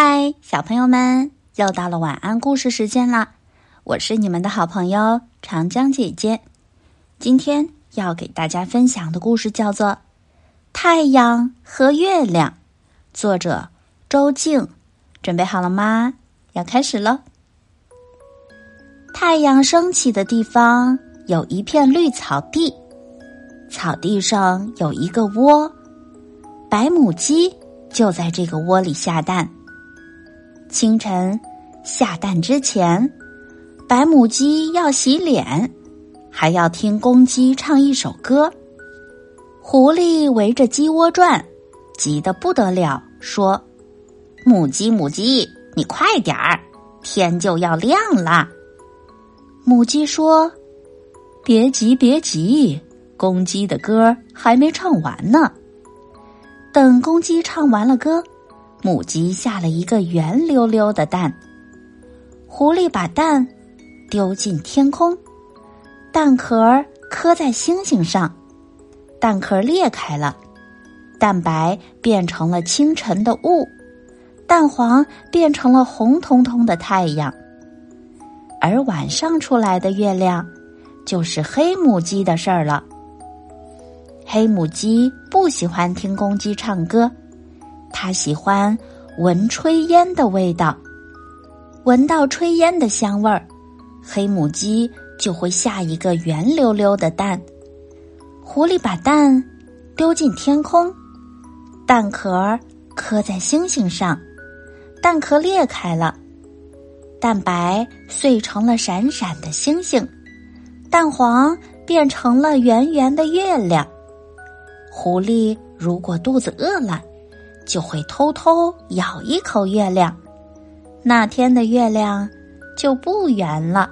嗨，小朋友们，又到了晚安故事时间了。我是你们的好朋友长江姐姐。今天要给大家分享的故事叫做《太阳和月亮》，作者周静。准备好了吗？要开始了。太阳升起的地方有一片绿草地，草地上有一个窝，白母鸡就在这个窝里下蛋。清晨下蛋之前，白母鸡要洗脸，还要听公鸡唱一首歌。狐狸围着鸡窝转，急得不得了，说：母鸡母鸡，你快点儿，天就要亮了。母鸡说：别急别急，公鸡的歌还没唱完呢。等公鸡唱完了歌，母鸡下了一个圆溜溜的蛋。狐狸把蛋丢进天空，蛋壳磕在星星上，蛋壳裂开了，蛋白变成了清晨的雾，蛋黄变成了红彤彤的太阳。而晚上出来的月亮就是黑母鸡的事儿了。黑母鸡不喜欢听公鸡唱歌，它喜欢闻炊烟的味道。闻到炊烟的香味儿，黑母鸡就会下一个圆溜溜的蛋。狐狸把蛋丢进天空，蛋壳磕在星星上，蛋壳裂开了，蛋白碎成了闪闪的星星，蛋黄变成了圆圆的月亮。狐狸如果肚子饿了，就会偷偷咬一口月亮，那天的月亮就不圆了。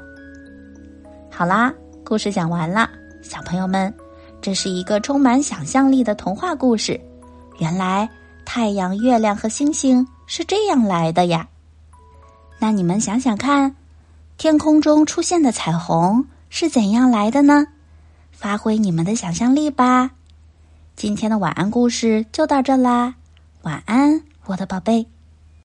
好啦，故事讲完了，小朋友们，这是一个充满想象力的童话故事。原来太阳、月亮和星星是这样来的呀。那你们想想看，天空中出现的彩虹是怎样来的呢？发挥你们的想象力吧。今天的晚安故事就到这啦，晚安，我的宝贝。